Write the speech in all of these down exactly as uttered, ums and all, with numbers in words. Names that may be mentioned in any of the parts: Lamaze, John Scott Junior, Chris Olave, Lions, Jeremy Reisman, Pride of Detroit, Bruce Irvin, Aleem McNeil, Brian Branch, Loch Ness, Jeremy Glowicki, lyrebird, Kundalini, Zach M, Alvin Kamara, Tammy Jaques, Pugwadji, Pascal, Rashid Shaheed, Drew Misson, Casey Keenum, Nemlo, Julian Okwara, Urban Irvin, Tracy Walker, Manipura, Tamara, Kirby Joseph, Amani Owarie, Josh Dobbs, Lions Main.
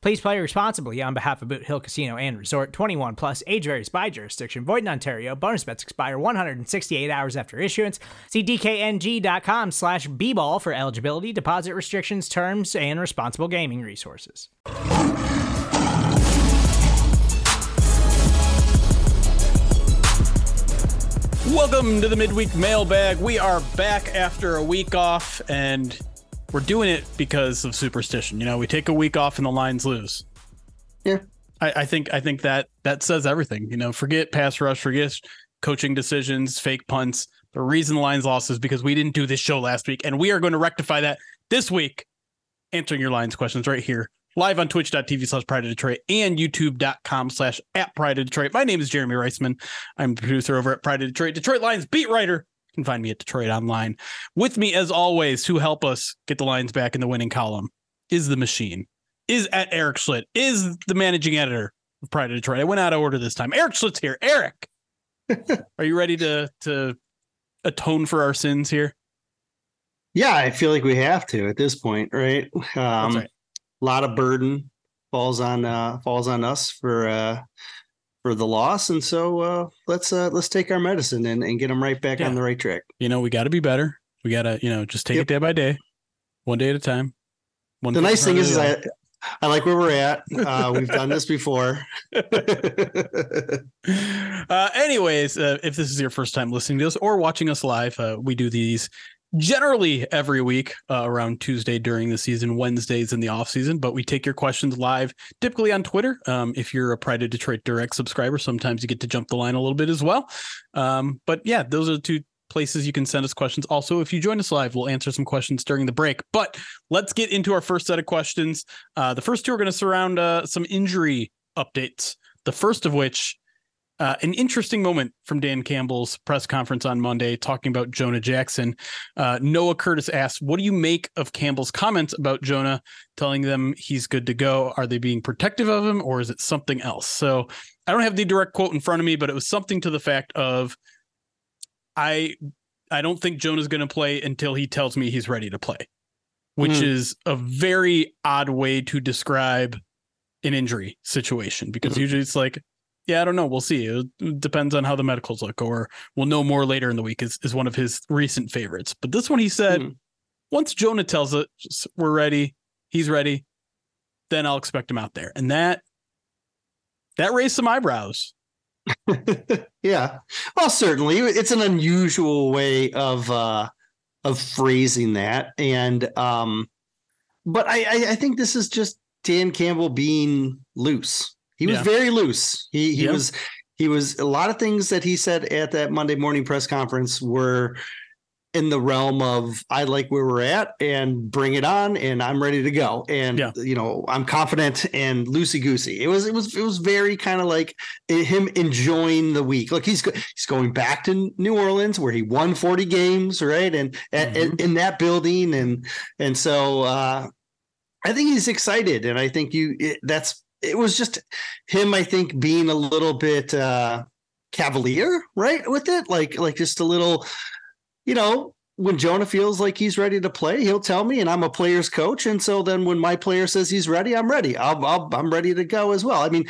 Please play responsibly on behalf of Boot Hill Casino and Resort. Twenty-one plus, age varies by jurisdiction, void in Ontario. Bonus bets expire one hundred sixty-eight hours after issuance. See d k n g dot com slash b ball for eligibility, deposit restrictions, terms, and responsible gaming resources. Welcome to the midweek mailbag. We are back after a week off, and we're doing it because of superstition. You know, we take a week off and the Lions lose. Yeah, I, I think I think that that says everything. You know, forget pass rush, forget coaching decisions, fake punts. The reason the Lions lost is because we didn't do this show last week, and we are going to rectify that this week. Answering your Lions questions right here, live on twitch dot t v slash pride of Detroit and youtube dot com slash at pride of Detroit. My name is Jeremy Reisman. I'm the producer over at Pride of Detroit, Detroit Lions beat writer. You can find me at Detroit Online. With me, as always, to help us get the Lions back in the winning column is the machine, is at Eric Schlitt, is the managing editor of Pride of Detroit. I went out of order this time. Eric Schlitt's here. Eric, are you ready to to atone for our sins here? Yeah, I feel like we have to at this point, right? Um, right. A lot of burden falls on uh, falls on us for uh, for the loss, and so uh, let's uh, let's take our medicine and, and get them right back yeah. on the right track. You know, we got to be better. We got to, you know, just take yep. it day by day, one day at a time. One the nice thing is, is I I like where we're at. Uh, we've done this before. uh, anyways, uh, if this is your first time listening to us or watching us live, uh, we do these generally every week uh, around Tuesday during the season, Wednesdays in the off season, but we take your questions live, typically on Twitter. Um, if you're a Pride of Detroit Direct subscriber, sometimes you get to jump the line a little bit as well. Um, but yeah, those are the two places you can send us questions. Also, if you join us live, we'll answer some questions during the break, but let's get into our first set of questions. Uh, the first two are going to surround uh, some injury updates. The first of which, Uh, an interesting moment from Dan Campbell's press conference on Monday, talking about Jonah Jackson. Uh, Noah Curtis asks, what do you make of Campbell's comments about Jonah telling them he's good to go? Are they being protective of him, or is it something else? So I don't have the direct quote in front of me, but it was something to the fact of, I, I don't think Jonah's going to play until he tells me he's ready to play, which mm. is a very odd way to describe an injury situation, because mm-hmm. usually it's like, yeah, I don't know. We'll see. It depends on how the medicals look, or we'll know more later in the week is, is one of his recent favorites. But this one, he said, mm-hmm. once Jonah tells us we're ready, he's ready, then I'll expect him out there. And that, that raised some eyebrows. Yeah, well, certainly it's an unusual way of, uh, of phrasing that. And, um, but I, I, I think this is just Dan Campbell being loose. He was yeah. very loose. He he yep. was he was a lot of things that he said at that Monday morning press conference were in the realm of, I like where we're at and bring it on, and I'm ready to go. And, yeah. you know, I'm confident and loosey goosey. It was it was it was very kind of like him enjoying the week. Look, he's he's going back to New Orleans where he won forty games. Right. And mm-hmm. at, in that building. And and so uh, I think he's excited. And I think you it, that's. It was just him, I think, being a little bit uh, cavalier, right, with it, like like just a little, you know, when Jonah feels like he's ready to play, he'll tell me, and I'm a player's coach, and so then when my player says he's ready, I'm ready. I'll, I'll, I'm ready to go as well. I mean,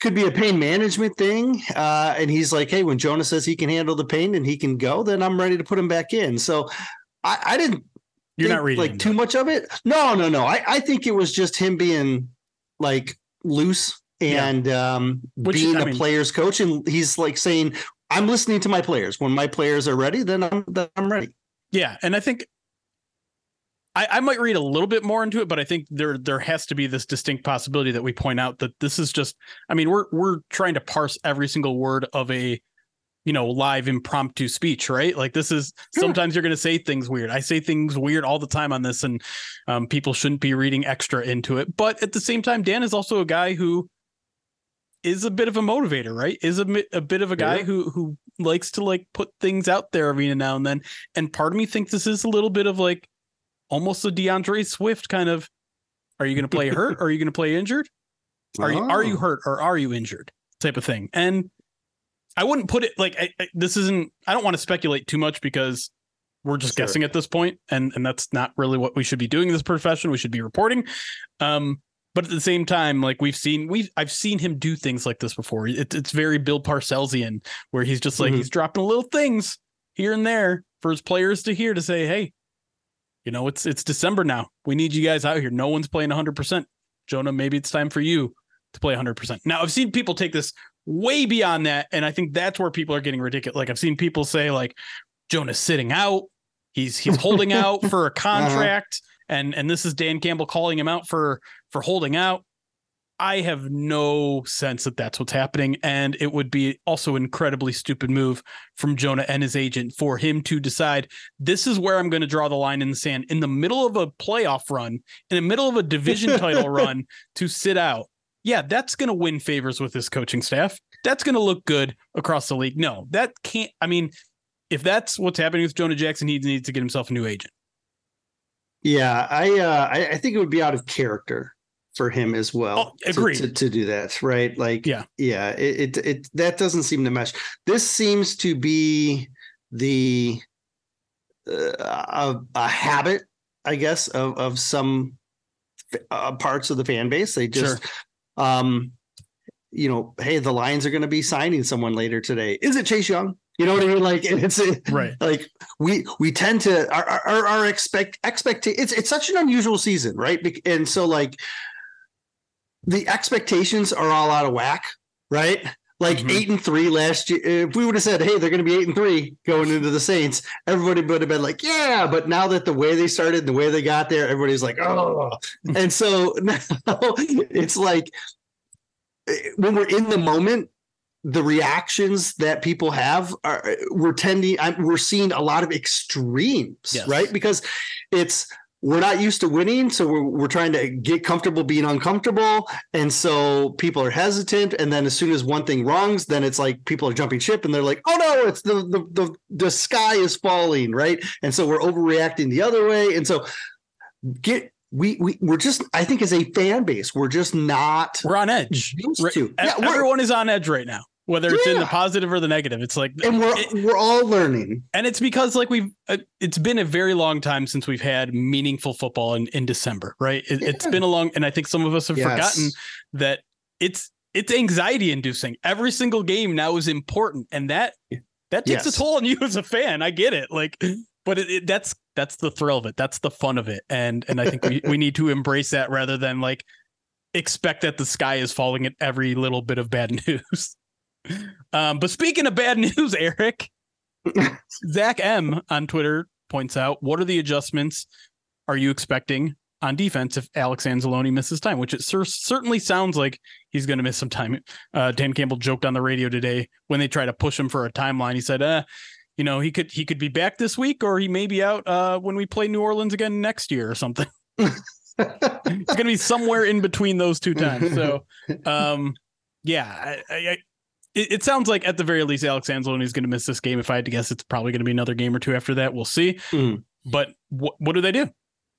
could be a pain management thing, uh, and he's like, hey, when Jonah says he can handle the pain and he can go, then I'm ready to put him back in. So I, I didn't You're think, not reading like too much of it. No, no, no. I, I think it was just him being like loose and yeah. um Which, being I a mean, player's coach, and he's like saying, I'm listening to my players. When my players are ready, then I'm, then I'm ready. Yeah. And I think I, I might read a little bit more into it, but I think there there has to be this distinct possibility that we point out that this is just, I mean, we're we're trying to parse every single word of a, you know, live impromptu speech, right? Like this is sure. Sometimes you're going to say things weird. I say things weird all the time on this, and um, people shouldn't be reading extra into it. But at the same time, Dan is also a guy who is a bit of a motivator, right? Is a, a bit of a guy yeah. who who likes to like put things out there every now and then. And part of me thinks this is a little bit of like almost a DeAndre Swift kind of, are you going to play hurt? Or are you going to play injured? Are oh. you are you hurt or are you injured type of thing? And I wouldn't put it like I, I, this isn't I don't want to speculate too much because we're just sure. guessing at this point. And, and that's not really what we should be doing in this profession. We should be reporting. Um, But at the same time, like we've seen, we I've seen him do things like this before. It, it's very Bill Parcellsian, where he's just like mm-hmm. he's dropping little things here and there for his players to hear to say, hey, you know, it's it's December now. We need you guys out here. No one's playing one hundred percent. Jonah, maybe it's time for you to play one hundred percent. Now, I've seen people take this way beyond that, and I think that's where people are getting ridiculous. Like I've seen people say, like, Jonah's sitting out. He's he's holding out for a contract. Uh-huh. And and this is Dan Campbell calling him out for for holding out. I have no sense that that's what's happening. And it would be also an incredibly stupid move from Jonah and his agent for him to decide this is where I'm going to draw the line in the sand in the middle of a playoff run, in the middle of a division title run to sit out. Yeah, that's going to win favors with his coaching staff. That's going to look good across the league. No, that can't. I mean, if that's what's happening with Jonah Jackson, he needs to get himself a new agent. Yeah, I, uh, I I think it would be out of character for him as well. Oh, agreed. To, to, to do that, right? Like, yeah, yeah. It, it it that doesn't seem to mesh. This seems to be the uh, a, a habit, I guess, of of some uh, parts of the fan base. They just, sure. um, you know, hey, the Lions are going to be signing someone later today. Is it Chase Young? You know what I mean? Like it's right. Like we we tend to our our, our expect expect it's it's such an unusual season, right? And so like the expectations are all out of whack, right? Like mm-hmm. eight and three last year. If we would have said, hey, they're going to be eight and three going into the Saints, everybody would have been like, yeah. But now that the way they started, the way they got there, everybody's like, oh. And so now it's like when we're in the moment. The reactions that people have are we're tending, I'm, we're seeing a lot of extremes, yes. right? Because it's, we're not used to winning. So we're, we're trying to get comfortable being uncomfortable. And so people are hesitant. And then as soon as one thing wrongs, then it's like people are jumping ship and they're like, oh no, it's the, the, the, the sky is falling. Right. And so we're overreacting the other way. And so get, We we we're just I think as a fan base we're just not we're on edge. Used to. Yeah, everyone is on edge right now, whether it's yeah. in the positive or the negative. It's like, and we're it, we're all learning, and it's because like we've it's been a very long time since we've had meaningful football in, in December, right? It, yeah. It's been a long, and I think some of us have yes. forgotten that it's it's anxiety inducing. Every single game now is important, and that that takes yes. a toll on you as a fan. I get it, like, but it, it, that's. That's the thrill of it. That's the fun of it. And and I think we, we need to embrace that rather than like expect that the sky is falling at every little bit of bad news. Um, but speaking of bad news, Eric, Zach M on Twitter points out, what are the adjustments are you expecting on defense if Alex Anzalone misses time, which it cer- certainly sounds like he's going to miss some time. Uh, Dan Campbell joked on the radio today when they try to push him for a timeline. He said, uh, You know, he could he could be back this week, or he may be out uh, when we play New Orleans again next year or something. It's going to be somewhere in between those two times. So, um, yeah, I, I, it, it sounds like at the very least, Alex Anzalone is going to miss this game. If I had to guess, it's probably going to be another game or two after that. We'll see. Mm. But wh- what do they do?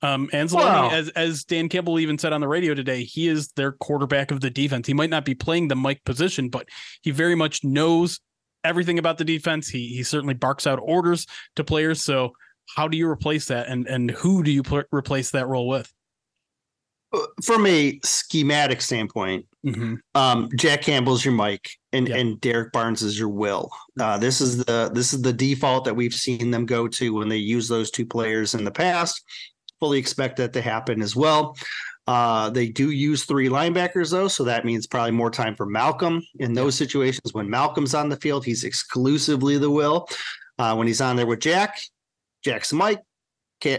Um, Anzalone, wow. as, as Dan Campbell even said on the radio today, he is their quarterback of the defense. He might not be playing the Mike position, but he very much knows everything about the defense. He he certainly barks out orders to players. So how do you replace that? And and who do you pl- replace that role with? From a schematic standpoint, mm-hmm. um, Jack Campbell's your Mike, and yeah. and Derek Barnes is your Will. Uh, this is the this is the default that we've seen them go to when they use those two players in the past. Fully expect that to happen as well. Uh, they do use three linebackers, though, so that means probably more time for Malcolm. In those situations, when Malcolm's on the field, he's exclusively the Will. Uh, when he's on there with Jack, Jackson Mike,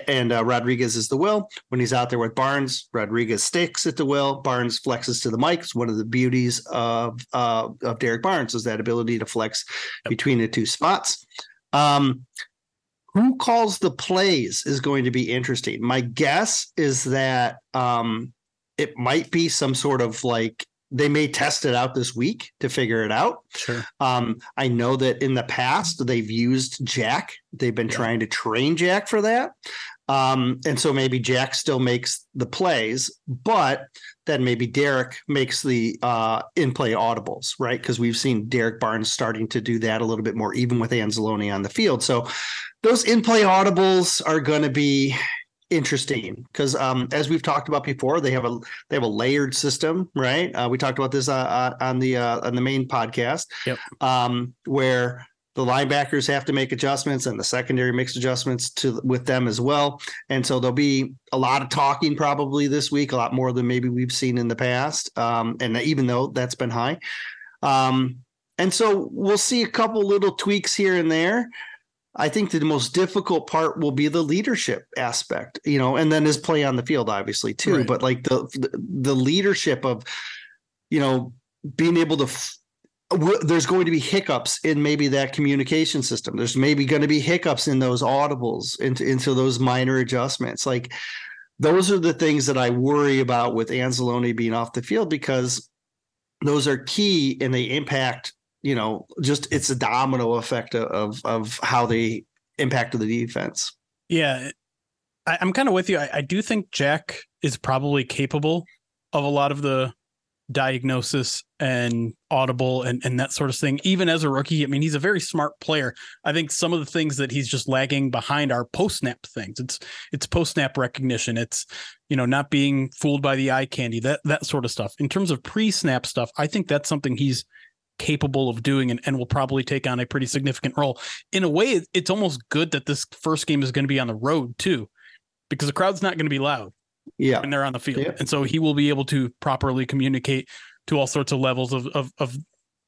and uh, Rodriguez is the will. When he's out there with Barnes, Rodriguez sticks at the will. Barnes flexes to the mic. It's one of the beauties of uh, of Derek Barnes is that ability to flex between the two spots. Um, who calls the plays is going to be interesting. My guess is that um, it might be some sort of like, they may test it out this week to figure it out. Sure. Um, I know that in the past they've used Jack. They've been yeah. trying to train Jack for that. Um, and so maybe Jack still makes the plays, but then maybe Derek makes the uh, in-play audibles, right? Because we've seen Derek Barnes starting to do that a little bit more, even with Anzalone on the field. So those in-play audibles are going to be interesting because um, as we've talked about before, they have a they have a layered system, right? Uh, we talked about this uh, on the uh, on the main podcast, yep. um, where the linebackers have to make adjustments and the secondary makes adjustments to with them as well. And so there'll be a lot of talking probably this week, a lot more than maybe we've seen in the past. Um, and even though that's been high, um, and so we'll see a couple little tweaks here and there. I think the most difficult part will be the leadership aspect, you know, and then his play on the field, obviously, too. Right. But like the, the the leadership of, you know, being able to f- – there's going to be hiccups in maybe that communication system. There's maybe going to be hiccups in those audibles, into, into those minor adjustments. Like those are the things that I worry about with Anzalone being off the field because those are key and they impact – you know, just it's a domino effect of of how they impacted the defense. Yeah, I, I'm kind of with you. I, I do think Jack is probably capable of a lot of the diagnosis and audible and, and that sort of thing, even as a rookie. I mean, he's a very smart player. I think some of the things that he's just lagging behind are post-snap things. It's it's post-snap recognition. It's, you know, not being fooled by the eye candy, that that sort of stuff. In terms of pre-snap stuff, I think that's something he's capable of doing and, and will probably take on a pretty significant role. In a way, it's almost good that this first game is going to be on the road too, because the crowd's not going to be loud yeah. when they're on the field. Yeah. And so he will be able to properly communicate to all sorts of levels of, of, of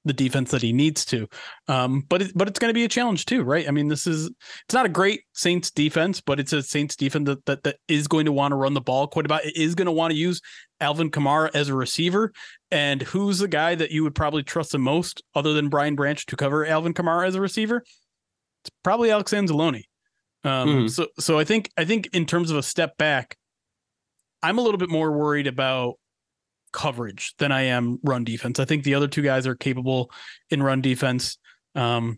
the defense that he needs to. Um, but, it, but it's going to be a challenge too, right? I mean, this is, it's not a great Saints defense, but it's a Saints defense that, that, that is going to want to run the ball quite a bit. It is going to want to use Alvin Kamara as a receiver. And who's the guy that you would probably trust the most other than Brian Branch to cover Alvin Kamara as a receiver? It's probably Alex Anzalone. Um, mm-hmm. So, so I think, I think in terms of a step back, I'm a little bit more worried about coverage than I am run defense. I think the other two guys are capable in run defense. Um,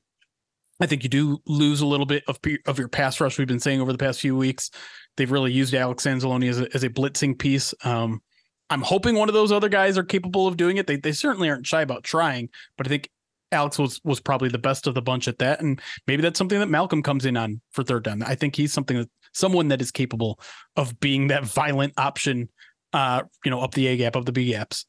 I think you do lose a little bit of, of your pass rush. We've been saying over the past few weeks, they've really used Alex Anzalone as a, as a blitzing piece. Um, I'm hoping one of those other guys are capable of doing it. They they certainly aren't shy about trying, but I think Alex was was probably the best of the bunch at that. And maybe that's something that Malcolm comes in on for third down. I think he's something that someone that is capable of being that violent option, uh, you know, up the A gap, up the B gaps.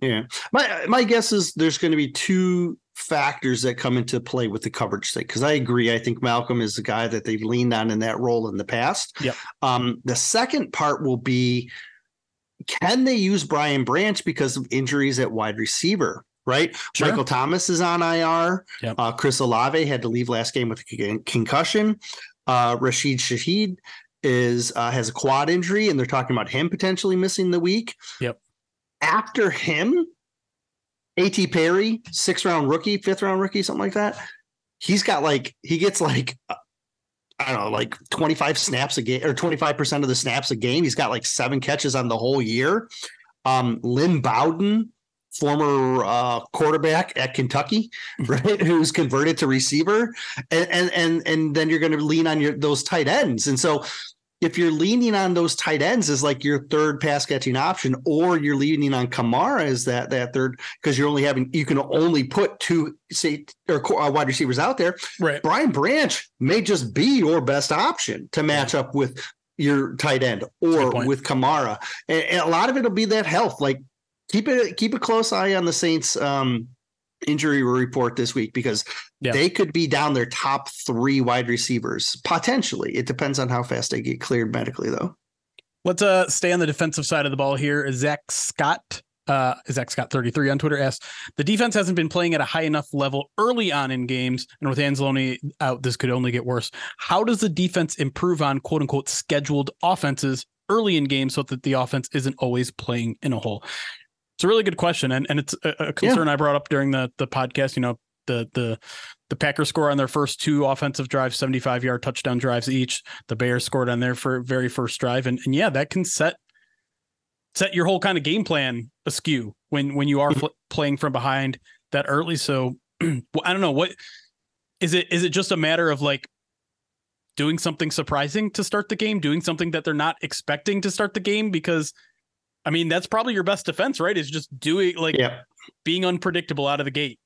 Yeah. My, my guess is there's going to be two factors that come into play with the coverage thing. Cause I agree. I think Malcolm is the guy that they've leaned on in that role in the past. Yep. Um, the second part will be, can they use Brian Branch because of injuries at wide receiver, right? Sure. Michael Thomas is on I R. Yep. Uh, Chris Olave had to leave last game with a concussion. Uh, Rashid Shaheed is uh, has a quad injury, and they're talking about him potentially missing the week. Yep. After him, A T. Perry, six-round rookie, fifth-round rookie, something like that. He's got like – he gets like – I don't know, like twenty-five snaps a game or twenty-five percent of the snaps a game. He's got like seven catches on the whole year. Um, Lynn Bowden, former uh, quarterback at Kentucky, right, who's converted to receiver. And, and, and, and then you're going to lean on your those tight ends. And so if you're leaning on those tight ends as like your third pass catching option, or you're leaning on Kamara as that that third, because you're only having – you can only put two – say or wide receivers out there, right? Brian Branch may just be your best option to match yeah. up with your tight end or with Kamara. And, and a lot of it'll be that health. Like keep it, keep a close eye on the Saints um, injury report this week, because yeah. they could be down their top three wide receivers. Potentially. It depends on how fast they get cleared medically though. Let's uh, stay on the defensive side of the ball here. Zach Scott Uh, Zach Scott thirty-three on Twitter asks, the defense hasn't been playing at a high enough level early on in games, and with Anzalone out, this could only get worse. How does the defense improve on quote unquote scheduled offenses early in games so that the offense isn't always playing in a hole? It's a really good question, and and it's a, a concern yeah. I brought up during the the podcast. You know, the the the Packers score on their first two offensive drives, seventy-five yard touchdown drives each. The Bears scored on their for very first drive, and and yeah, that can set. set your whole kind of game plan askew when, when you are fl- playing from behind that early. So I don't know, what is it? Is it just a matter of like doing something surprising to start the game, doing something that they're not expecting to start the game? Because I mean, that's probably your best defense, right? Is just doing like yeah. being unpredictable out of the gate.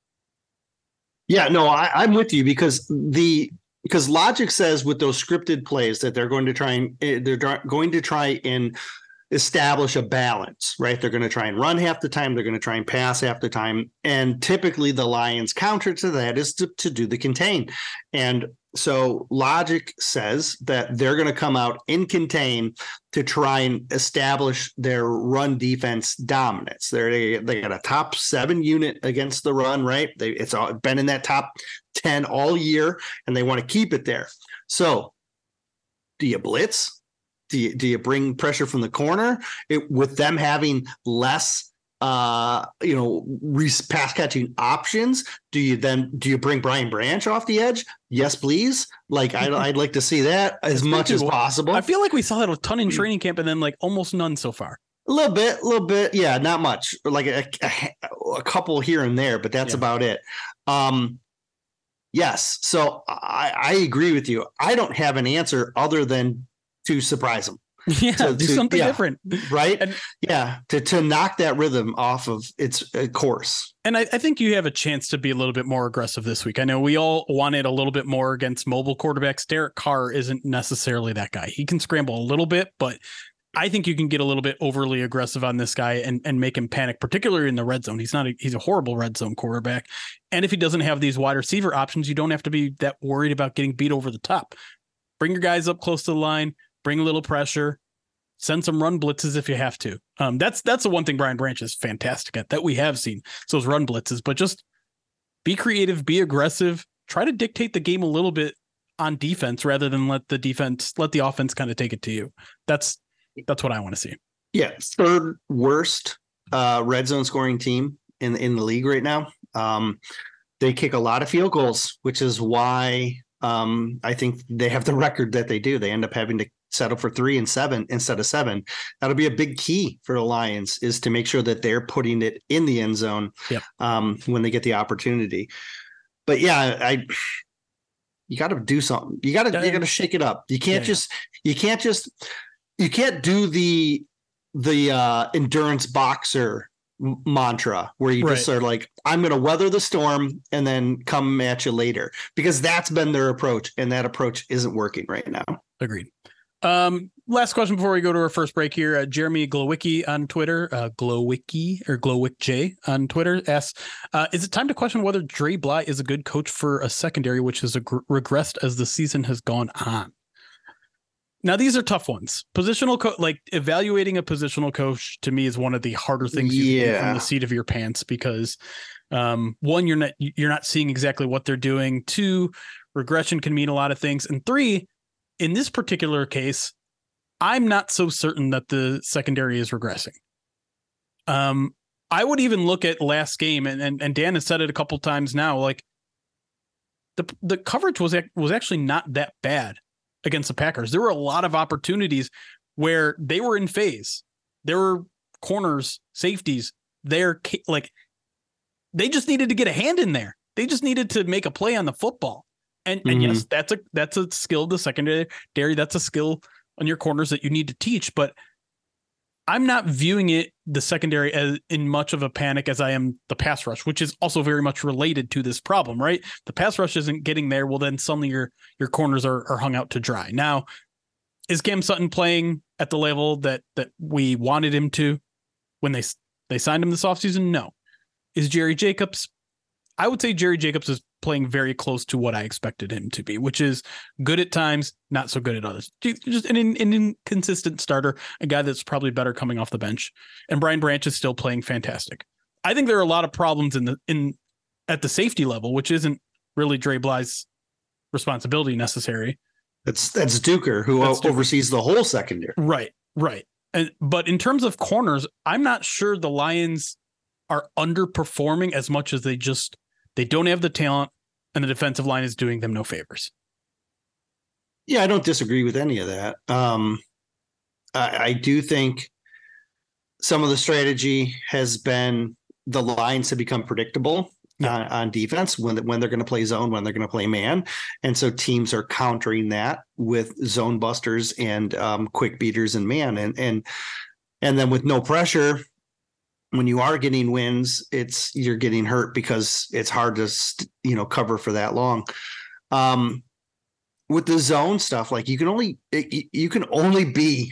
Yeah, no, I, I'm with you because the, because logic says with those scripted plays that they're going to try and they're going to try and establish a balance, right? They're going to try and run half the time. They're going to try and pass half the time. And typically the Lions counter to that is to, to do the contain. And so logic says that they're going to come out in contain to try and establish their run defense dominance. They're, they they got a top seven unit against the run, right? They, it's all, been in that top ten all year, and they want to keep it there. So do you blitz? Do you, do you bring pressure from the corner it, with them having less, uh, you know, re- pass catching options? Do you then do you bring Brian Branch off the edge? Yes, please. Like, I'd, I'd like to see that as it's much as possible. I feel like we saw that a ton in training camp and then like almost none so far. A little bit, a little bit. Yeah, not much. Like a, a, a couple here and there, but that's yeah. about it. Um, yes. So I, I agree with you. I don't have an answer other than to surprise them. Yeah, to, do to, something yeah, different. Right? And, yeah, to to knock that rhythm off of its course. And I, I think you have a chance to be a little bit more aggressive this week. I know we all wanted a little bit more against mobile quarterbacks. Derek Carr isn't necessarily that guy. He can scramble a little bit, but I think you can get a little bit overly aggressive on this guy and, and make him panic, particularly in the red zone. He's not a, he's a horrible red zone quarterback. And if he doesn't have these wide receiver options, you don't have to be that worried about getting beat over the top. Bring your guys up close to the line. Bring a little pressure, send some run blitzes if you have to. Um, that's that's the one thing Brian Branch is fantastic at that we have seen. So those run blitzes, but just be creative, be aggressive, try to dictate the game a little bit on defense rather than let the defense, let the offense kind of take it to you. That's that's what I want to see. Yeah, third worst uh, red zone scoring team in in the league right now. Um, they kick a lot of field goals, which is why um, I think they have the record that they do. They end up having to settle for three and seven instead of seven. That'll be a big key for the Lions is to make sure that they're putting it in the end zone yep. um, when they get the opportunity. But yeah, I, you got to do something. You got to, you got to shake it up. You can't yeah, just, yeah. you can't just, you can't do the, the uh, endurance boxer mantra where you right. just are like, I'm going to weather the storm and then come at you later, because that's been their approach. And that approach isn't working right now. Agreed. Um, last question before we go to our first break here. Uh, Jeremy Glowicki on Twitter, uh, Glowicki or GlowickJ on Twitter asks, uh, is it time to question whether Dre Bly is a good coach for a secondary, which has ag- regressed as the season has gone on? Now, these are tough ones. Positional, co- like evaluating a positional coach to me is one of the harder things you yeah. can do from the seat of your pants, because um, one, you're not, you're not seeing exactly what they're doing. Two, regression can mean a lot of things. And three, in this particular case, I'm not so certain that the secondary is regressing. Um, I would even look at last game, and and, and Dan has said it a couple times now, like the the coverage was was actually not that bad against the Packers. There were a lot of opportunities where they were in phase. There were corners, safeties, they're like they just needed to get a hand in there. They just needed to make a play on the football. And and mm-hmm. yes, that's a that's a skill, the secondary, that's a skill on your corners that you need to teach. But I'm not viewing it, the secondary, as in much of a panic as I am the pass rush, which is also very much related to this problem, right? The pass rush isn't getting there. Well, then suddenly your your corners are are hung out to dry. Now, is Cam Sutton playing at the level that that we wanted him to when they they signed him this offseason? No. Is Jerry Jacobs? I would say Jerry Jacobs is playing very close to what I expected him to be, which is good at times, not so good at others. Just an, an inconsistent starter, a guy that's probably better coming off the bench. And Brian Branch is still playing fantastic. I think there are a lot of problems in the in at the safety level, which isn't really Dre Bly's responsibility necessary. That's that's Duker, who that's Duker. oversees the whole secondary. Right, right. And, but in terms of corners, I'm not sure the Lions are underperforming as much as they just they don't have the talent, and the defensive line is doing them no favors. Yeah, I don't disagree with any of that. Um, I, I do think some of the strategy has been the Lions have become predictable yeah. on, on defense when when they're going to play zone, when they're going to play man, and so teams are countering that with zone busters and um, quick beaters and man, and and and then with no pressure. When you are getting wins, it's you're getting hurt because it's hard to, you know, cover for that long. Um, with the zone stuff, like you can only you can only be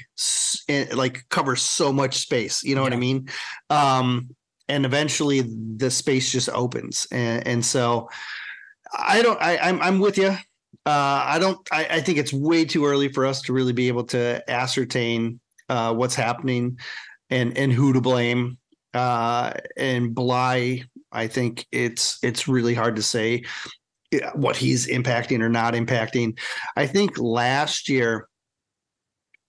like cover so much space. You know yeah. what I mean? Um, and eventually the space just opens. And, and so I don't I, I'm I'm with you. Uh, I don't I, I think it's way too early for us to really be able to ascertain uh, what's happening and and who to blame. Uh, and Bly, I think it's it's really hard to say what he's impacting or not impacting. I think last year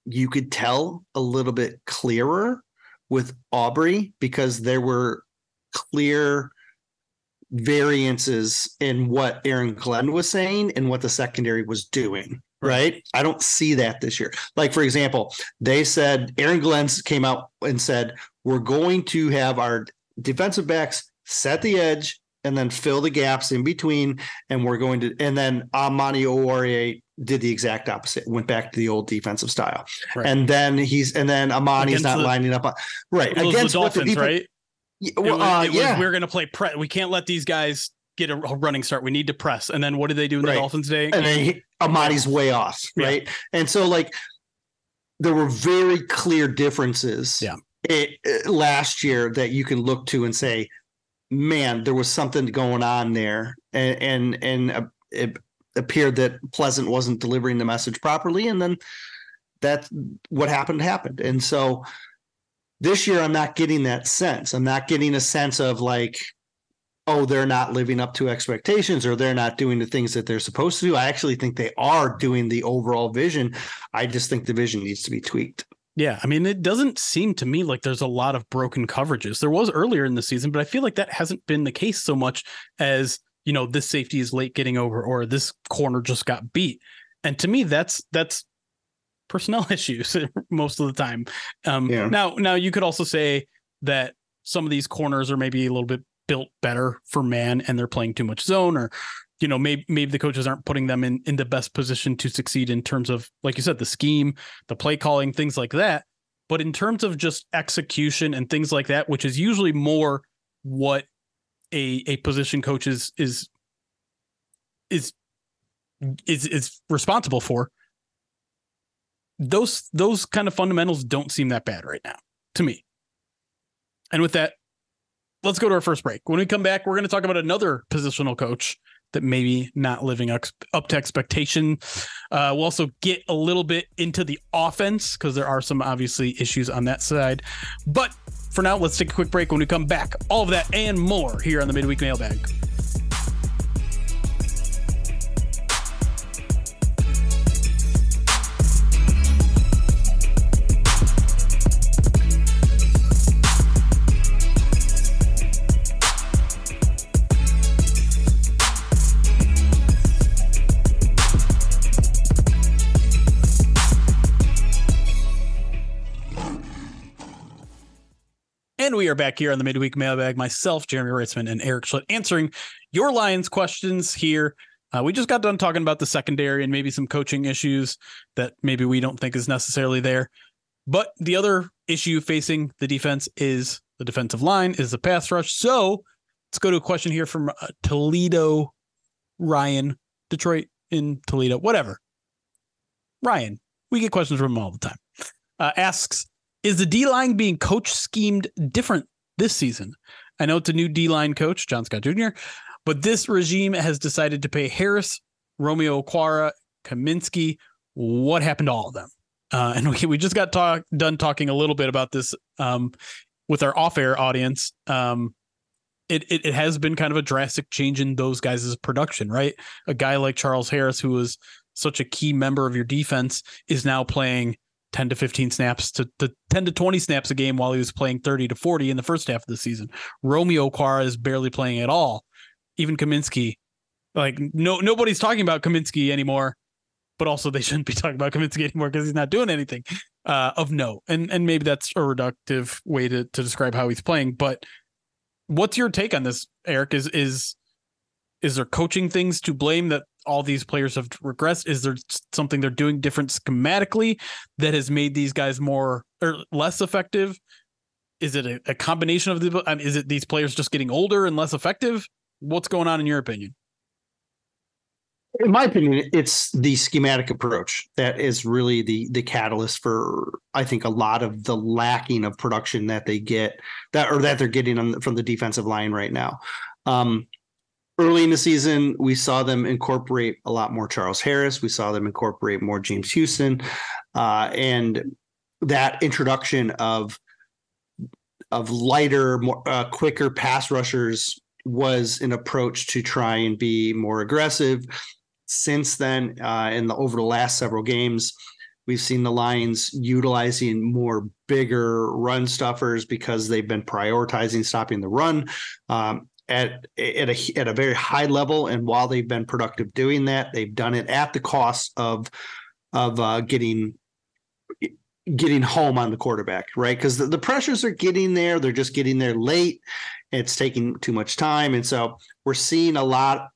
you could tell a little bit clearer with Aubrey because there were clear variances in what Aaron Glenn was saying and what the secondary was doing. Right? I don't see that this year. Like, for example, they said Aaron Glenn came out and said, we're going to have our defensive backs set the edge and then fill the gaps in between. And we're going to, and then Amani Owarie did the exact opposite, went back to the old defensive style. Right. And then he's, and then Amani's not the, lining up. On, right. Against the Dolphins, what the right? Yeah, well, uh, was, yeah. We're going to play pre- we can't let these guys get a running start. We need to press. And then what did they do in right. the Dolphins day? And they, Amani's way off. Right. Yeah. And so like there were very clear differences yeah. it, it, last year that you can look to and say, man, there was something going on there. And, and, and uh, it appeared that Pleasant wasn't delivering the message properly. And then that's what happened happened. And so this year, I'm not getting that sense. I'm not getting a sense of like, oh, they're not living up to expectations or they're not doing the things that they're supposed to do. I actually think they are doing the overall vision. I just think the vision needs to be tweaked. Yeah. I mean, it doesn't seem to me like there's a lot of broken coverages. There was earlier in the season, but I feel like that hasn't been the case so much as, you know, this safety is late getting over or this corner just got beat. And to me, that's, that's personnel issues most of the time. Um, yeah. Now, now you could also say that some of these corners are maybe a little bit built better for man and they're playing too much zone, or, you know, maybe, maybe the coaches aren't putting them in, in the best position to succeed in terms of, like you said, the scheme, the play calling, things like that. But in terms of just execution and things like that, which is usually more what a, a position coach is, is, is, is, is responsible for, those, those kind of fundamentals don't seem that bad right now to me. And with that, let's go to our first break. When we come back, we're going to talk about another positional coach that maybe not living up to expectation. Uh, we'll also get a little bit into the offense because there are some obviously issues on that side. But for now, let's take a quick break. When we come back, all of that and more here on the Midweek Mailbag. And we are back here on the Midweek Mailbag. Myself, Jeremy Reisman, and Eric Schlitt answering your Lions questions here. Uh, we just got done talking about the secondary and maybe some coaching issues that maybe we don't think is necessarily there. But the other issue facing the defense is the defensive line, is the pass rush. So let's go to a question here from uh, Toledo, Ryan, Detroit in Toledo, whatever. Ryan, we get questions from him all the time, uh, asks, is the D-line being coach schemed different this season? I know it's a new D-line coach, John Scott Junior, But this regime has decided to pay Harris, Romeo Okwara, Kaminsky. What happened to all of them? Uh, and we, we just got talk, done talking a little bit about this um, with our off-air audience. Um, it, it it has been kind of a drastic change in those guys' production, right? A guy like Charles Harris, who was such a key member of your defense, is now playing ten to fifteen snaps to, to ten to twenty snaps a game while he was playing thirty to forty in the first half of the season. Romeo Okwara is barely playing at all. Even Kaminsky, like no nobody's talking about Kaminsky anymore, but also they shouldn't be talking about Kaminsky anymore because he's not doing anything uh, of note. And and maybe that's a reductive way to, to describe how he's playing. But what's your take on this, Eric? Is is is there coaching things to blame that all these players have regressed? Is there something they're doing different schematically that has made these guys more or less effective? Is it a, a combination of the, I mean, is it these players just getting older and less effective? What's going on in your opinion? In my opinion, it's the schematic approach that is really the the catalyst for, I think, a lot of the lacking of production that they get that or that they're getting on, from the defensive line right now. Um, Early in the season, we saw them incorporate a lot more Charles Harris. We saw them incorporate more James Houston. Uh, and that introduction of of lighter, more uh, quicker pass rushers was an approach to try and be more aggressive. Since then, uh, in the over the last several games, we've seen the Lions utilizing more bigger run stuffers because they've been prioritizing stopping the run. Um, At at a at a very high level, and while they've been productive doing that, they've done it at the cost of of uh, getting getting home on the quarterback, right? Because the, the pressures are getting there; they're just getting there late. It's taking too much time, and so we're seeing a lot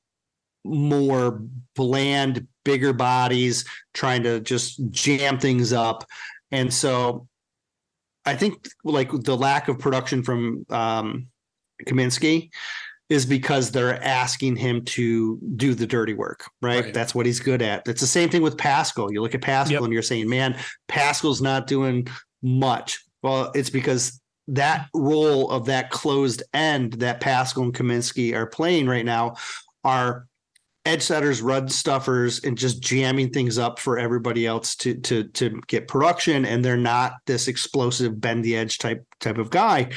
more bland, bigger bodies trying to just jam things up, and so I think like the lack of production from um, Kaminsky is because they're asking him to do the dirty work, right? right? That's what he's good at. It's the same thing with Pascal. You look at Pascal yep. and you're saying, man, Pascal's not doing much. Well, it's because that role of that closed end that Pascal and Kaminsky are playing right now are edge setters, run stuffers, and just jamming things up for everybody else to, to, to get production. And they're not this explosive bend the edge type, type of guy.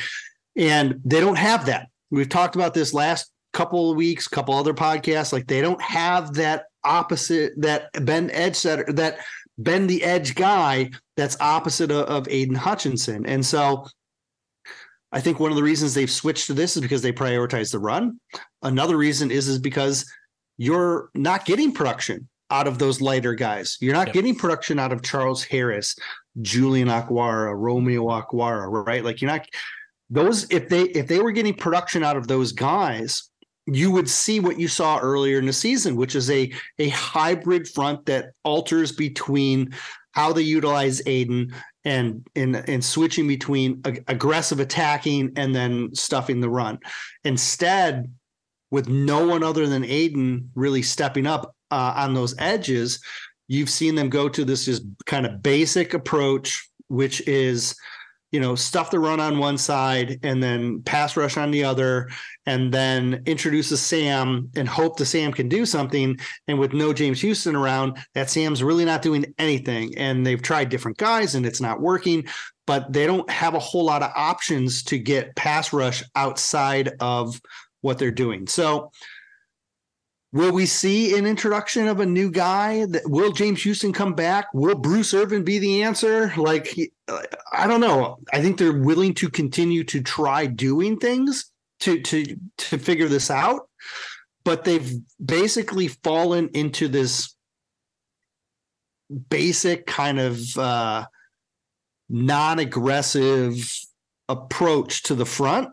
And they don't have that. We've talked about this last couple of weeks, couple other podcasts. Like they don't have that opposite, that bend edge setter, that bend the edge guy that's opposite of, of Aiden Hutchinson. And so I think one of the reasons they've switched to this is because they prioritize the run. Another reason is, is because you're not getting production out of those lighter guys. You're not yep. getting production out of Charles Harris, Julian Okwara, Romeo Okwara, right? Like you're not... Those, if they if they were getting production out of those guys, you would see what you saw earlier in the season, which is a a hybrid front that alters between how they utilize Aiden and and, and switching between ag- aggressive attacking and then stuffing the run. Instead, with no one other than Aiden really stepping up uh, on those edges, you've seen them go to this just kind of basic approach, which is – you know, stuff the run on one side and then pass rush on the other, and then introduce a Sam and hope the Sam can do something. And with no James Houston around, that Sam's really not doing anything. And they've tried different guys and it's not working, but they don't have a whole lot of options to get pass rush outside of what they're doing. So will we see an introduction of a new guy? That, will James Houston come back? Will Bruce Irvin be the answer? Like, I don't know. I think they're willing to continue to try doing things to to to figure this out, but they've basically fallen into this basic kind of uh, non-aggressive approach to the front,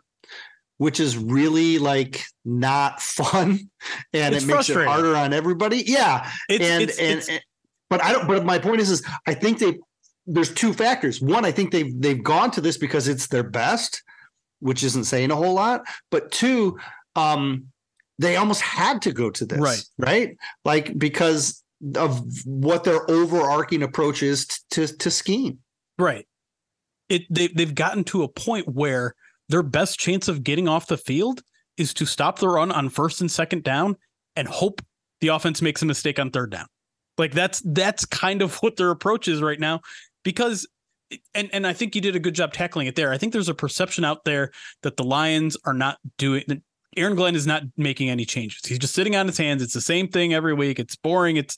which is really like not fun, and it's it makes it harder on everybody. Yeah. It's, and, it's, and, it's, and, but I don't, but my point is, is I think they, there's two factors. One, I think they've, they've gone to this because it's their best, which isn't saying a whole lot, but two, um, they almost had to go to this, right? right? Like, because of what their overarching approach is to, to, to scheme. Right. It, they, they've gotten to a point where their best chance of getting off the field is to stop the run on first and second down and hope the offense makes a mistake on third down. Like that's, that's kind of what their approach is right now, because, and, and I think you did a good job tackling it there. I think there's a perception out there that the Lions are not doing, that Aaron Glenn is not making any changes. He's just sitting on his hands. It's the same thing every week. It's boring. It's,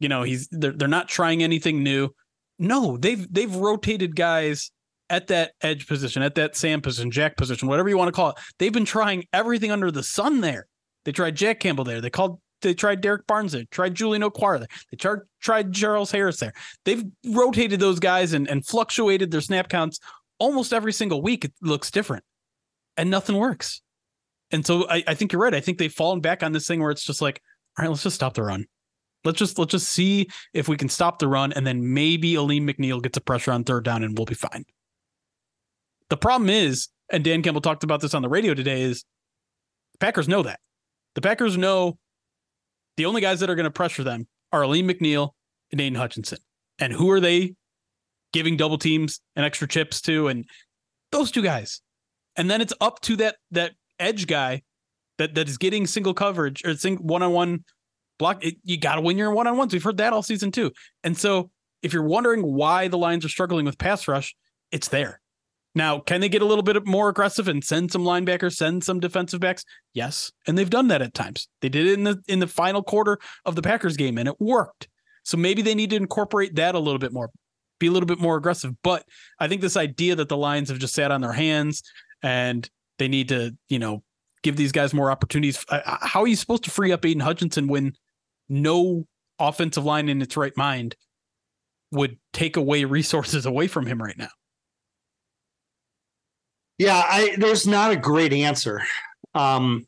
you know, he's, they're, they're not trying anything new. No, they've, they've rotated guys at that edge position, at that Sam position, Jack position, whatever you want to call it. They've been trying everything under the sun there. They tried Jack Campbell there. They called, They tried Derek Barnes there, tried Julian Okwara there, they tried, tried Charles Harris there. They've rotated those guys and, and fluctuated their snap counts almost every single week. It looks different and nothing works. And so I, I think you're right. I think they've fallen back on this thing where it's just like, all right, let's just stop the run. Let's just let's just see if we can stop the run, and then maybe Aleem McNeil gets a pressure on third down and we'll be fine. The problem is, and Dan Campbell talked about this on the radio today, is the Packers know that. The Packers know the only guys that are going to pressure them are Aleem McNeil and Aiden Hutchinson. And who are they giving double teams and extra chips to? And those two guys. And then it's up to that that edge guy that, that is getting single coverage or single one-on-one block. It, you got to win your one-on-ones. We've heard that all season too. And so if you're wondering why the Lions are struggling with pass rush, it's there. Now, can they get a little bit more aggressive and send some linebackers, send some defensive backs? Yes, and they've done that at times. They did it in the in the final quarter of the Packers game, and it worked. So maybe they need to incorporate that a little bit more, be a little bit more aggressive. But I think this idea that the Lions have just sat on their hands and they need to, you know, give these guys more opportunities. How are you supposed to free up Aiden Hutchinson when no offensive line in its right mind would take away resources away from him right now? Yeah, I, there's not a great answer um,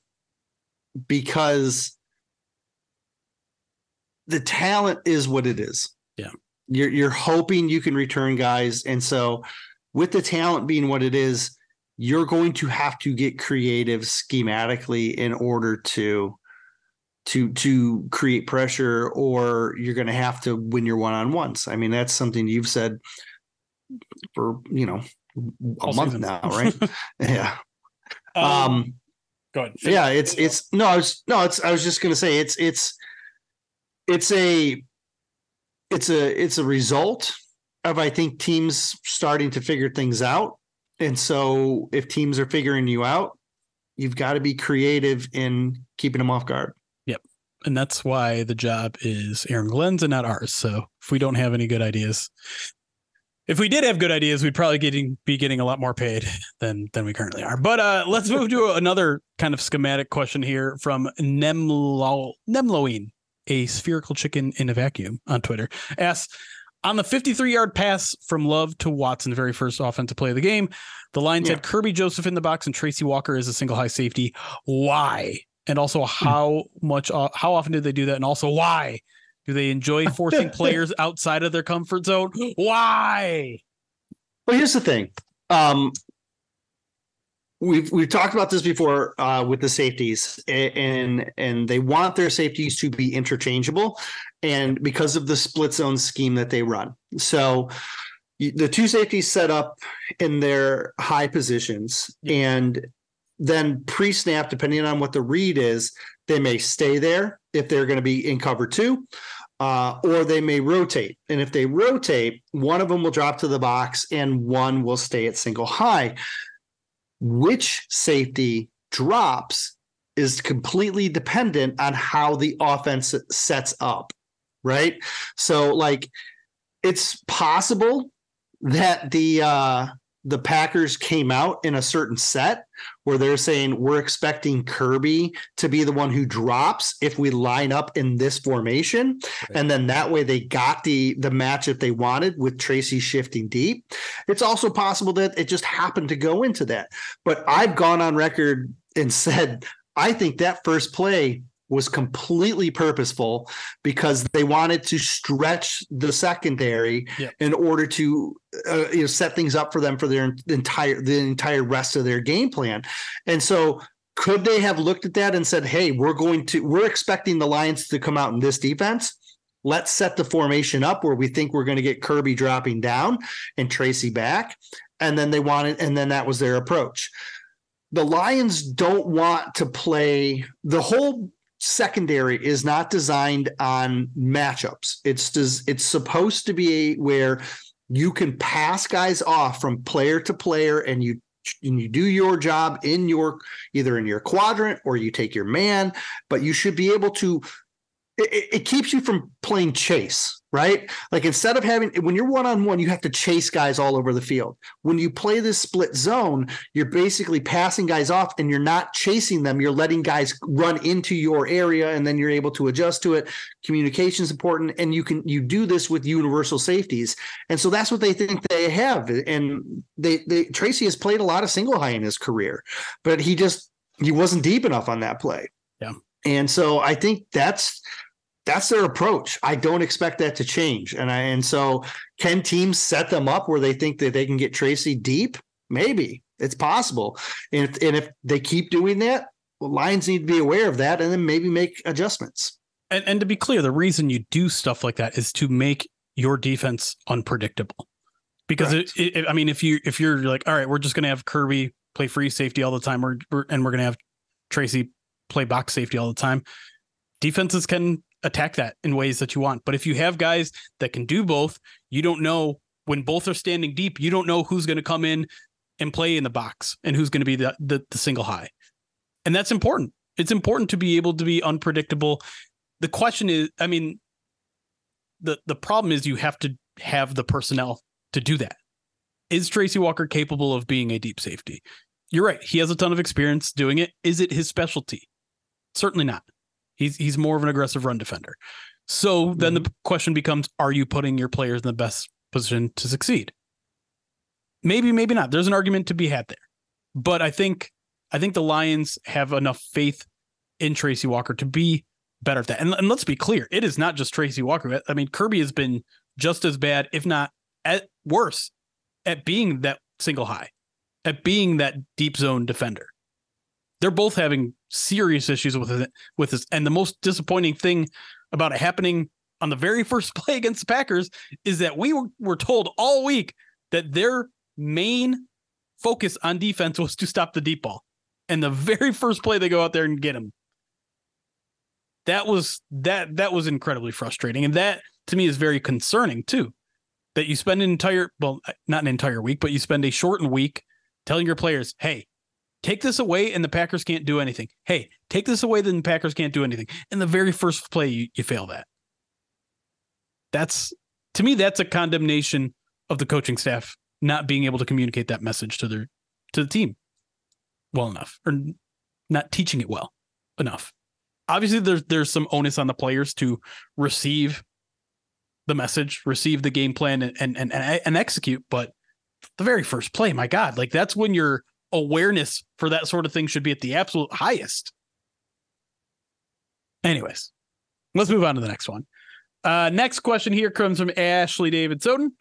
because the talent is what it is. Yeah, you're you're hoping you can return guys, and so with the talent being what it is, you're going to have to get creative schematically in order to to to create pressure, or you're going to have to win your one-on-ones. I mean, that's something you've said for, you know, a all month season now, right? Yeah. Um, um go ahead. Yeah, it's it's no, I was no, it's I was just gonna say it's it's it's a it's a it's a result of, I think, teams starting to figure things out. And so if teams are figuring you out, you've got to be creative in keeping them off guard. Yep. And that's why the job is Aaron Glenn's and not ours. So if we don't have any good ideas. If we did have good ideas, we'd probably getting, be getting a lot more paid than than we currently are. But uh, let's move to another kind of schematic question here from Nemlo, Nemloine, a spherical chicken in a vacuum on Twitter, asks, on the fifty-three-yard pass from Love to Watson, the very first offensive play of the game, the Lions yeah. had Kirby Joseph in the box and Tracy Walker as a single high safety. Why? And also, how much? Uh, how often did they do that? And also, why? Do they enjoy forcing players outside of their comfort zone? Why? Well, here's the thing. Um, we've we've talked about this before uh, with the safeties, and and they want their safeties to be interchangeable, and because of the split zone scheme that they run. So the two safeties set up in their high positions, and then pre-snap, depending on what the read is, they may stay there if they're going to be in cover two, uh, or they may rotate. And if they rotate, one of them will drop to the box and one will stay at single high. Which safety drops is completely dependent on how the offense sets up, right? So, like, it's possible that the uh, the Packers came out in a certain set where they're saying we're expecting Kirby to be the one who drops if we line up in this formation. Right. And then that way they got the, the matchup they wanted with Tracy shifting deep. It's also possible that it just happened to go into that, but I've gone on record and said, I think that first play was completely purposeful because they wanted to stretch the secondary yep. in order to uh, you know, set things up for them for their entire the entire rest of their game plan. And so could they have looked at that and said, hey, we're going to we're expecting the Lions to come out in this defense. Let's set the formation up where we think we're going to get Kirby dropping down and Tracy back. And then they wanted and then that was their approach. the Lions don't want to play – the whole secondary is not designed on matchups. It's does, it's supposed to be where you can pass guys off from player to player, and you and you do your job in your either in your quadrant or you take your man, but you should be able to – it keeps you from playing chase. Right? Like instead of having, when you're one-on-one, you have to chase guys all over the field. When you play this split zone, you're basically passing guys off and you're not chasing them. You're letting guys run into your area and then you're able to adjust to it. Communication is important. And you can, you do this with universal safeties. And so that's what they think they have. And they, they, Tracy has played a lot of single high in his career, but he just, he wasn't deep enough on that play. Yeah. And so I think that's, That's their approach. I don't expect that to change. And I, and so can teams set them up where they think that they can get Tracy deep? Maybe it's possible. And if, and if they keep doing that, well, Lions need to be aware of that and then maybe make adjustments. And, and to be clear, the reason you do stuff like that is to make your defense unpredictable. Because it, it, I mean, if you, if you're like, all right, we're just going to have Kirby play free safety all the time, or, or and we're going to have Tracy play box safety all the time, defenses can attack that in ways that you want. But if you have guys that can do both, you don't know when both are standing deep, you don't know who's going to come in and play in the box and who's going to be the, the the single high. And that's important. It's important to be able to be unpredictable. The question is, I mean, the, the problem is you have to have the personnel to do that. Is Tracy Walker capable of being a deep safety? You're right. He has a ton of experience doing it. Is it his specialty? Certainly not. He's he's more of an aggressive run defender. So then the question becomes, are you putting your players in the best position to succeed? Maybe, maybe not. There's an argument to be had there. But I think I think the Lions have enough faith in Tracy Walker to be better at that. And, and let's be clear, it is not just Tracy Walker. I mean, Kirby has been just as bad, if not at worse, at being that single high, at being that deep zone defender. They're both having serious issues with it, with this. And the most disappointing thing about it happening on the very first play against the Packers is that we were told all week that their main focus on defense was to stop the deep ball. And the very first play, they go out there and get him. That was that, that was incredibly frustrating. And that to me is very concerning too, that you spend an entire, well, not an entire week, but you spend a shortened week telling your players, hey, take this away and the Packers can't do anything. Hey, take this away, then the Packers can't do anything. And the very first play, you, you fail that. That's, to me, that's a condemnation of the coaching staff not being able to communicate that message to their to the team well enough, or not teaching it well enough. Obviously, there's there's some onus on the players to receive the message, receive the game plan, and and and, and execute. But the very first play, my God, like that's when you're awareness for that sort of thing should be at the absolute highest. Anyways, let's move on to the next one. Uh, next question here comes from Ashley David Soden.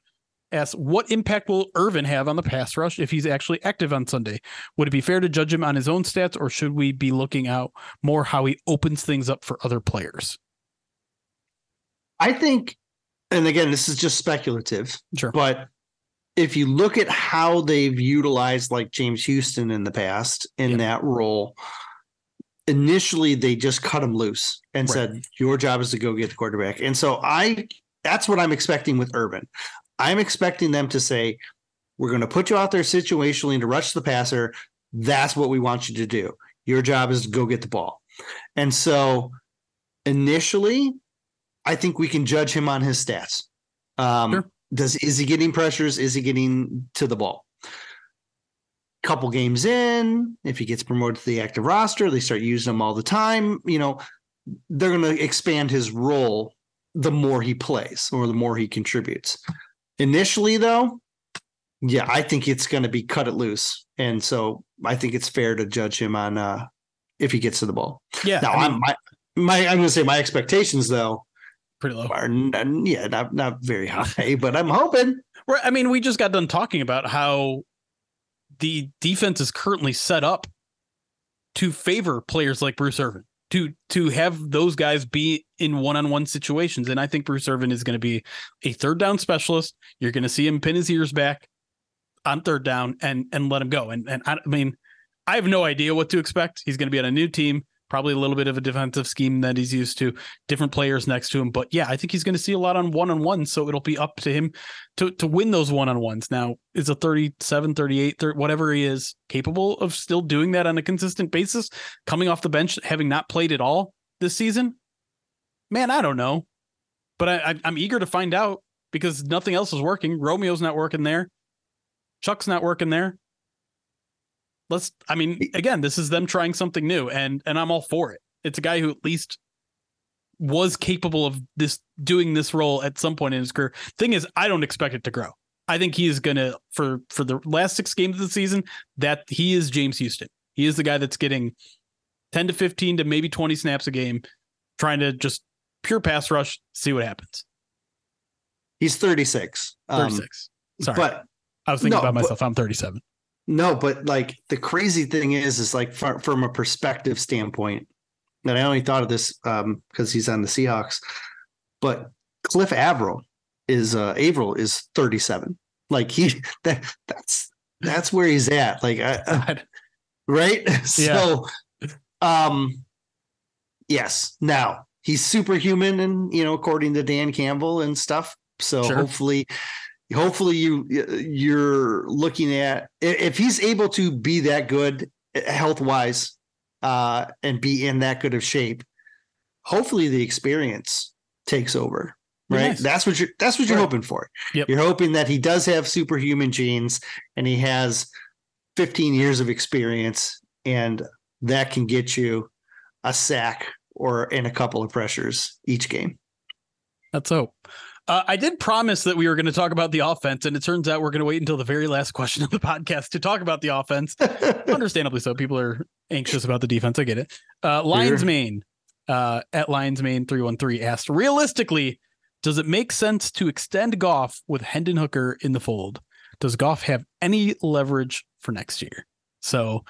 Asks, what impact will Irvin have on the pass rush if he's actually active on Sunday? Would it be fair to judge him on his own stats, or should we be looking out more how he opens things up for other players? I think, and again, this is just speculative, sure, but if you look at how they've utilized like James Houston in the past in yep. that role, initially they just cut him loose and right. said, your job is to go get the quarterback. And so I, that's what I'm expecting with Urban. I'm expecting them to say, we're going to put you out there situationally to rush the passer. That's what we want you to do. Your job is to go get the ball. And so initially I think we can judge him on his stats. Um, sure. Does is he getting pressures? Is he getting to the ball? Couple games in, if he gets promoted to the active roster, they start using him all the time. You know, they're going to expand his role the more he plays or the more he contributes. Initially, though, yeah, I think it's going to be cut it loose. And so I think it's fair to judge him on uh, if he gets to the ball. Yeah. Now, I mean, I'm, my, my, I'm going to say my expectations, though, pretty low. Are, yeah, not not very high, but I'm hoping. Right. I mean, we just got done talking about how the defense is currently set up to favor players like Bruce Irvin, to to have those guys be in one-on-one situations. And I think Bruce Irvin is going to be a third down specialist. You're going to see him pin his ears back on third down and and let him go. And and I mean, I have no idea what to expect. He's going to be on a new team, probably a little bit of a defensive scheme that he's used to, different players next to him. But yeah, I think he's going to see a lot on one-on-one. So it'll be up to him to, to win those one-on-ones. Now, is a thirty-seven, thirty-eight, thirty, whatever he is, capable of still doing that on a consistent basis, coming off the bench, having not played at all this season? Man, I don't know. But I, I, I'm eager to find out because nothing else is working. Romeo's not working there. Chuck's not working there. Let's, I mean, again, this is them trying something new, and and I'm all for it. It's a guy who at least was capable of this, doing this role at some point in his career. Thing is, I don't expect it to grow. I think he is going to, for, for the last six games of the season, that he is James Houston. He is the guy that's getting ten to fifteen to maybe twenty snaps a game, trying to just pure pass rush, see what happens. He's thirty-six. thirty-six. Um, Sorry. But I was thinking no, about myself. But, I'm thirty-seven. No, but like the crazy thing is, is like far, from a perspective standpoint, and I only thought of this um, because he's on the Seahawks, but Cliff Averill is uh, Averill is thirty-seven. Like he, that, that's, that's where he's at. Like, I, uh, right. So, yeah. um, yes, now he's superhuman and, you know, according to Dan Campbell and stuff. So sure. hopefully, Hopefully you, you're looking at if he's able to be that good health wise uh, and be in that good of shape. Hopefully the experience takes over, right? Yes. That's what you're, that's what you're right. hoping for. Yep. You're hoping that he does have superhuman genes and he has fifteen years of experience, and that can get you a sack or in a couple of pressures each game. That's hope. Uh, I did promise that we were going to talk about the offense, and it turns out we're going to wait until the very last question of the podcast to talk about the offense. Understandably so. People are anxious about the defense. I get it. Uh, Lions Main, uh, at Lions Main three one three asked, realistically, does it make sense to extend Goff with Hendon Hooker in the fold? Does Goff have any leverage for next year? So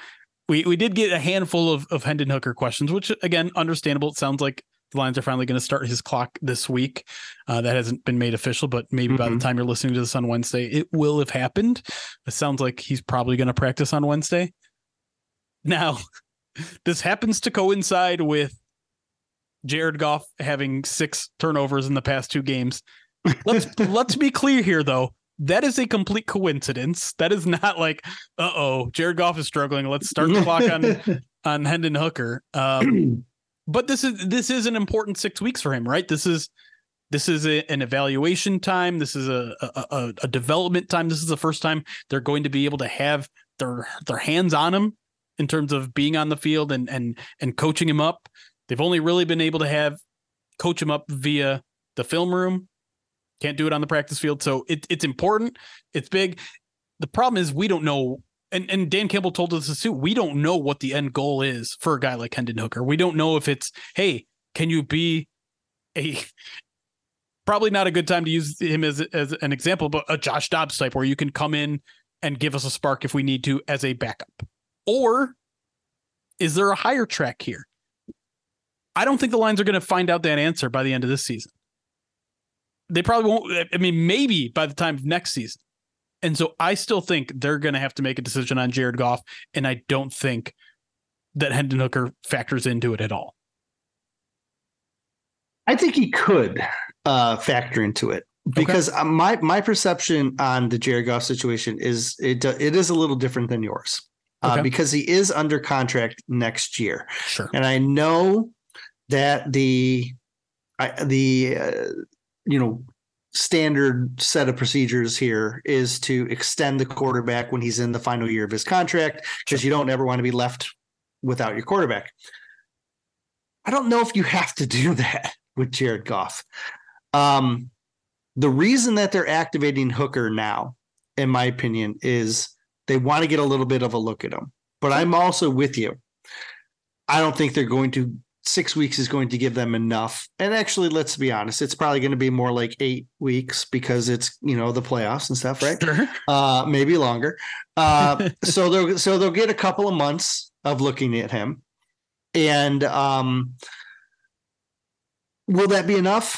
we, we did get a handful of, of Hendon Hooker questions, which, again, understandable. It sounds like the Lions are finally going to start his clock this week. Uh, that hasn't been made official, but maybe mm-hmm. by the time you're listening to this on Wednesday, it will have happened. It sounds like he's probably going to practice on Wednesday. Now, this happens to coincide with Jared Goff having six turnovers in the past two games. Let's let's be clear here, though. That is a complete coincidence. That is not like, uh-oh, Jared Goff is struggling. Let's start the clock on, on Hendon Hooker. Um But this is this is an important six weeks for him, right? This is this is a, an evaluation time. This is a, a a development time. This is the first time they're going to be able to have their their hands on him in terms of being on the field and and and coaching him up. They've only really been able to have coach him up via the film room. Can't do it on the practice field. So it, it's important. It's big. The problem is we don't know. And and Dan Campbell told us this too. We don't know what the end goal is for a guy like Hendon Hooker. We don't know if it's, hey, can you be a, probably not a good time to use him as, as an example, but a Josh Dobbs type where you can come in and give us a spark if we need to as a backup. Or is there a higher track here? I don't think the Lions are going to find out that answer by the end of this season. They probably won't. I mean, maybe by the time of next season. And so I still think they're going to have to make a decision on Jared Goff, and I don't think that Hendon Hooker factors into it at all. I think he could uh, factor into it because okay. my my perception on the Jared Goff situation is it it is a little different than yours okay. uh, because he is under contract next year. Sure. And I know that the I, the uh, you know. standard set of procedures here is to extend the quarterback when he's in the final year of his contract, because you don't ever want to be left without your quarterback. I don't know if you have to do that with Jared Goff. Um, the reason that they're activating Hooker now, in my opinion, is they want to get a little bit of a look at him. But I'm also with you. I don't think they're going to Six weeks is going to give them enough. And actually, let's be honest, it's probably going to be more like eight weeks because it's, you know, the playoffs and stuff, right? Sure. Uh, maybe longer. Uh, so they'll so they'll get a couple of months of looking at him. And um, will that be enough?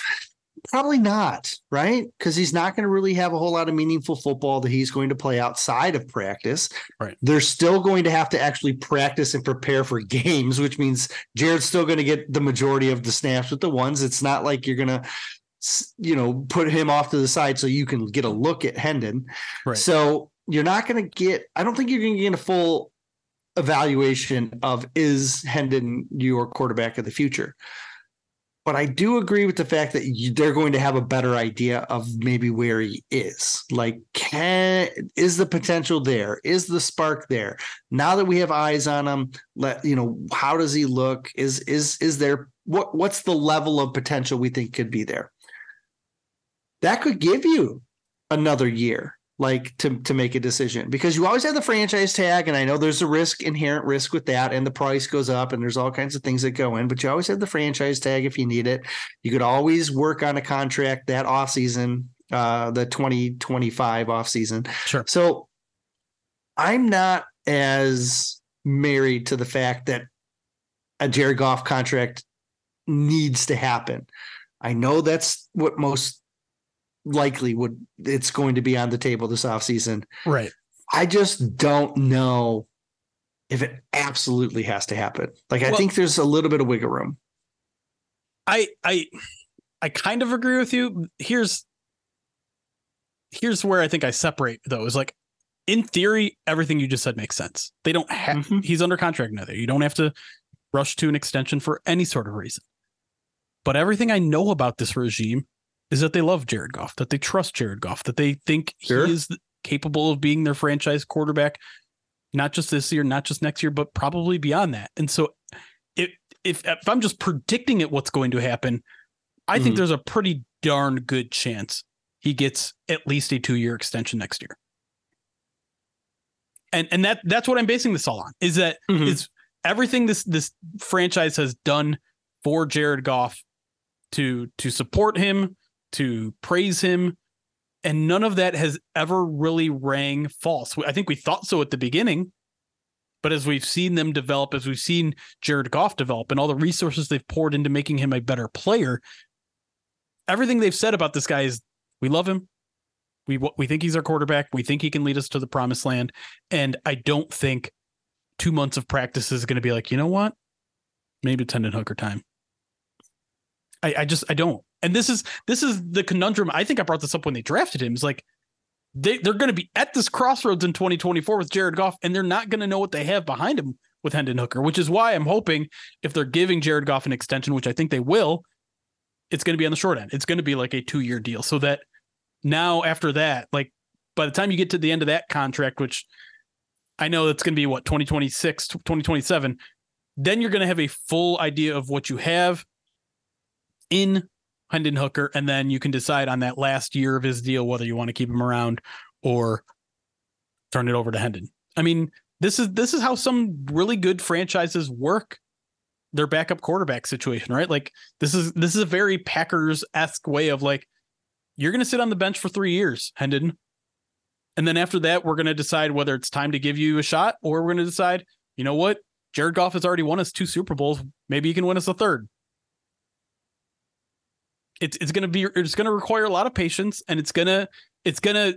Probably not, right? Because he's not going to really have a whole lot of meaningful football that he's going to play outside of practice. Right. They're still going to have to actually practice and prepare for games, which means Jared's still going to get the majority of the snaps with the ones. It's not like you're going to, you know, put him off to the side so you can get a look at Hendon. Right. So you're not going to get, I don't think you're going to get a full evaluation of is Hendon your quarterback of the future. But I do agree with the fact that you, they're going to have a better idea of maybe where he is. Like, can, is the potential there? Is the spark there? Now that we have eyes on him, let you know, how does he look? Is is is there what what's the level of potential we think could be there? That could give you another year, like to to make a decision, because you always have the franchise tag, and I know there's a risk, inherent risk with that, and the price goes up, and there's all kinds of things that go in, but you always have the franchise tag if you need it. You could always work on a contract that offseason, uh, the twenty twenty-five offseason. Sure. So I'm not as married to the fact that a Jared Goff contract needs to happen. I know that's what most likely would it's going to be on the table this offseason. Right. I just don't know if it absolutely has to happen. Like, well, I think there's a little bit of wiggle room. I, I, I kind of agree with you. Here's, here's where I think I separate though, is like, in theory, everything you just said makes sense. They don't have, mm-hmm. he's under contract now. You don't have to rush to an extension for any sort of reason, but everything I know about this regime is that they love Jared Goff, that they trust Jared Goff, that they think sure. he is capable of being their franchise quarterback, not just this year, not just next year, but probably beyond that. And so if, if, if I'm just predicting it, what's going to happen, I mm-hmm. think there's a pretty darn good chance he gets at least a two-year extension next year. And and that that's what I'm basing this all on, is that mm-hmm. it's everything this this franchise has done for Jared Goff to to support him, to praise him, and none of that has ever really rang false. I think we thought so at the beginning, but as we've seen them develop, as we've seen Jared Goff develop and all the resources they've poured into making him a better player, everything they've said about this guy is, we love him. We, we think he's our quarterback. We think he can lead us to the promised land. And I don't think two months of practice is going to be like, you know what? Maybe it's Hendon Hooker time. I, I just, I don't. And this is this is the conundrum. I think I brought this up when they drafted him. It's like they, they're going to be at this crossroads in twenty twenty-four with Jared Goff, and they're not going to know what they have behind him with Hendon Hooker, which is why I'm hoping if they're giving Jared Goff an extension, which I think they will, it's going to be on the short end. It's going to be like a two-year deal, so that now after that, like by the time you get to the end of that contract, which I know that's going to be, what, twenty twenty-six, twenty twenty-seven, then you're going to have a full idea of what you have in Hendon Hooker, and then you can decide on that last year of his deal whether you want to keep him around or turn it over to Hendon. I mean, this is this is how some really good franchises work their backup quarterback situation, right? Like this is this is a very Packers-esque way of like, you're going to sit on the bench for three years, Hendon, and then after that, we're going to decide whether it's time to give you a shot, or we're going to decide, you know what, Jared Goff has already won us two Super Bowls. Maybe he can win us a third. It's it's gonna be it's gonna require a lot of patience, and it's gonna it's gonna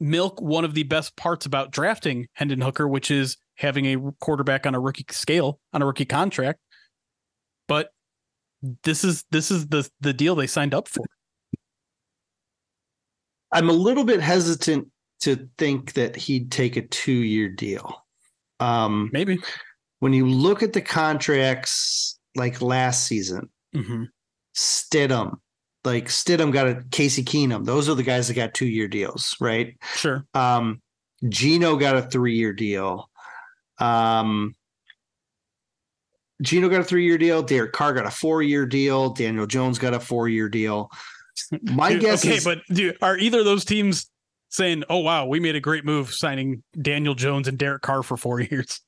milk one of the best parts about drafting Hendon Hooker, which is having a quarterback on a rookie scale, on a rookie contract. But this is this is the the deal they signed up for. I'm a little bit hesitant to think that he'd take a two-year deal. Um, Maybe when you look at the contracts like last season. Mm-hmm. Stidham, like Stidham got a Casey Keenum. Those are the guys that got two-year deals, right? Sure. Um, Gino got a three-year deal. Um, Gino got a three-year deal. Derek Carr got a four-year deal. Daniel Jones got a four-year deal. My dude, guess okay, is... Okay, but dude, are either of those teams saying, oh, wow, we made a great move signing Daniel Jones and Derek Carr for four years?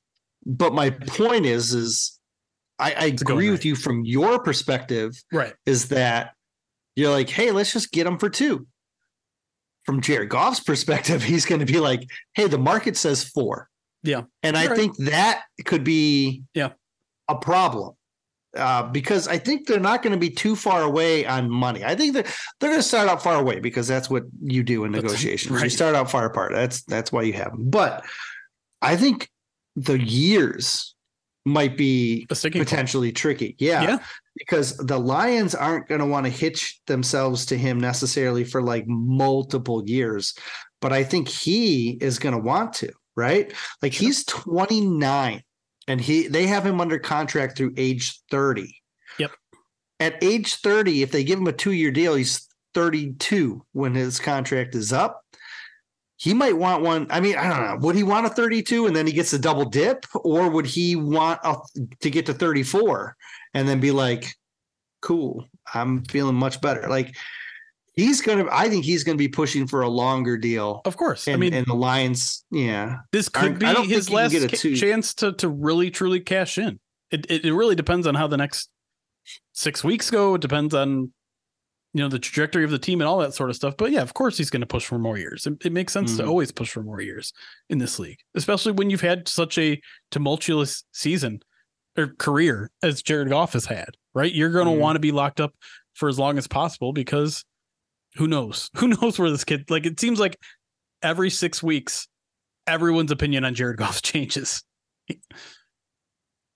But my point is, is... I, I agree right. with you from your perspective, right? Is that you're like, hey, let's just get him for two. From Jared Goff's perspective, he's going to be like, hey, the market says four. Yeah. And you're I right. think that could be yeah. a problem. uh, because I think they're not going to be too far away on money. I think they're, they're going to start out far away because that's what you do in negotiations. Right. You start out far apart. That's, that's why you have them. But I think the years might be potentially point. tricky. Yeah, yeah. Because the Lions aren't going to want to hitch themselves to him necessarily for like multiple years. But I think he is going to want to, right? Like sure. He's twenty-nine and he they have him under contract through age thirty. Yep. At age thirty, if they give him a two-year deal, he's thirty-two when his contract is up. He might want one. I mean, I don't know. Would he want a thirty-two and then he gets a double dip, or would he want a, to get to thirty-four and then be like, cool, I'm feeling much better. Like, He's going to, I think he's going to be pushing for a longer deal. Of course. And, I mean, and the Lions, yeah. This could be his last ca- chance to, to really, truly cash in. It, it it really depends on how the next six weeks go. It depends on, you know, the trajectory of the team and all that sort of stuff. But yeah, of course he's going to push for more years. It, it makes sense mm-hmm. to always push for more years in this league, especially when you've had such a tumultuous season or career as Jared Goff has had, right? You're going to mm-hmm. want to be locked up for as long as possible because Who knows? Who knows where this kid, like, it seems like every six weeks, everyone's opinion on Jared Goff changes.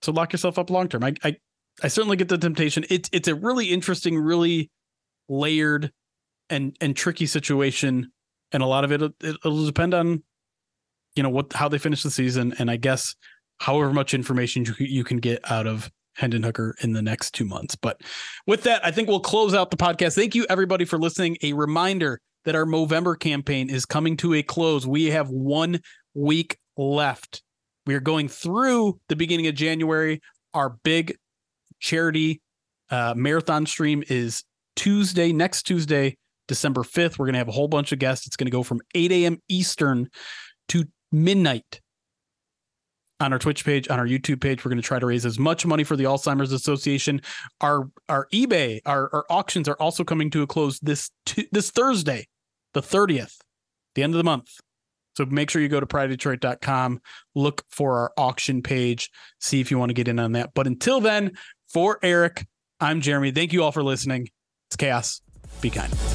So lock yourself up long term. I, I I certainly get the temptation. It's it's a really interesting, really layered and and tricky situation. And a lot of it, it it'll depend on, you know, what how they finish the season. And I guess however much information you, you can get out of Hendon Hooker in the next two months. But with that, I think we'll close out the podcast. Thank you, everybody, for listening. A reminder that our Movember campaign is coming to a close. We have one week left. We are going through the beginning of January. Our big charity uh, marathon stream is Tuesday, next Tuesday, December fifth. We're going to have a whole bunch of guests. It's going to go from eight a.m. Eastern to midnight. On our Twitch page, on our YouTube page, we're going to try to raise as much money for the Alzheimer's Association. Our our eBay, our, our auctions are also coming to a close this t- this Thursday, the thirtieth, the end of the month. So make sure you go to pride detroit dot com, look for our auction page, see if you want to get in on that. But until then, for Eric, I'm Jeremy. Thank you all for listening. It's chaos. Be kind.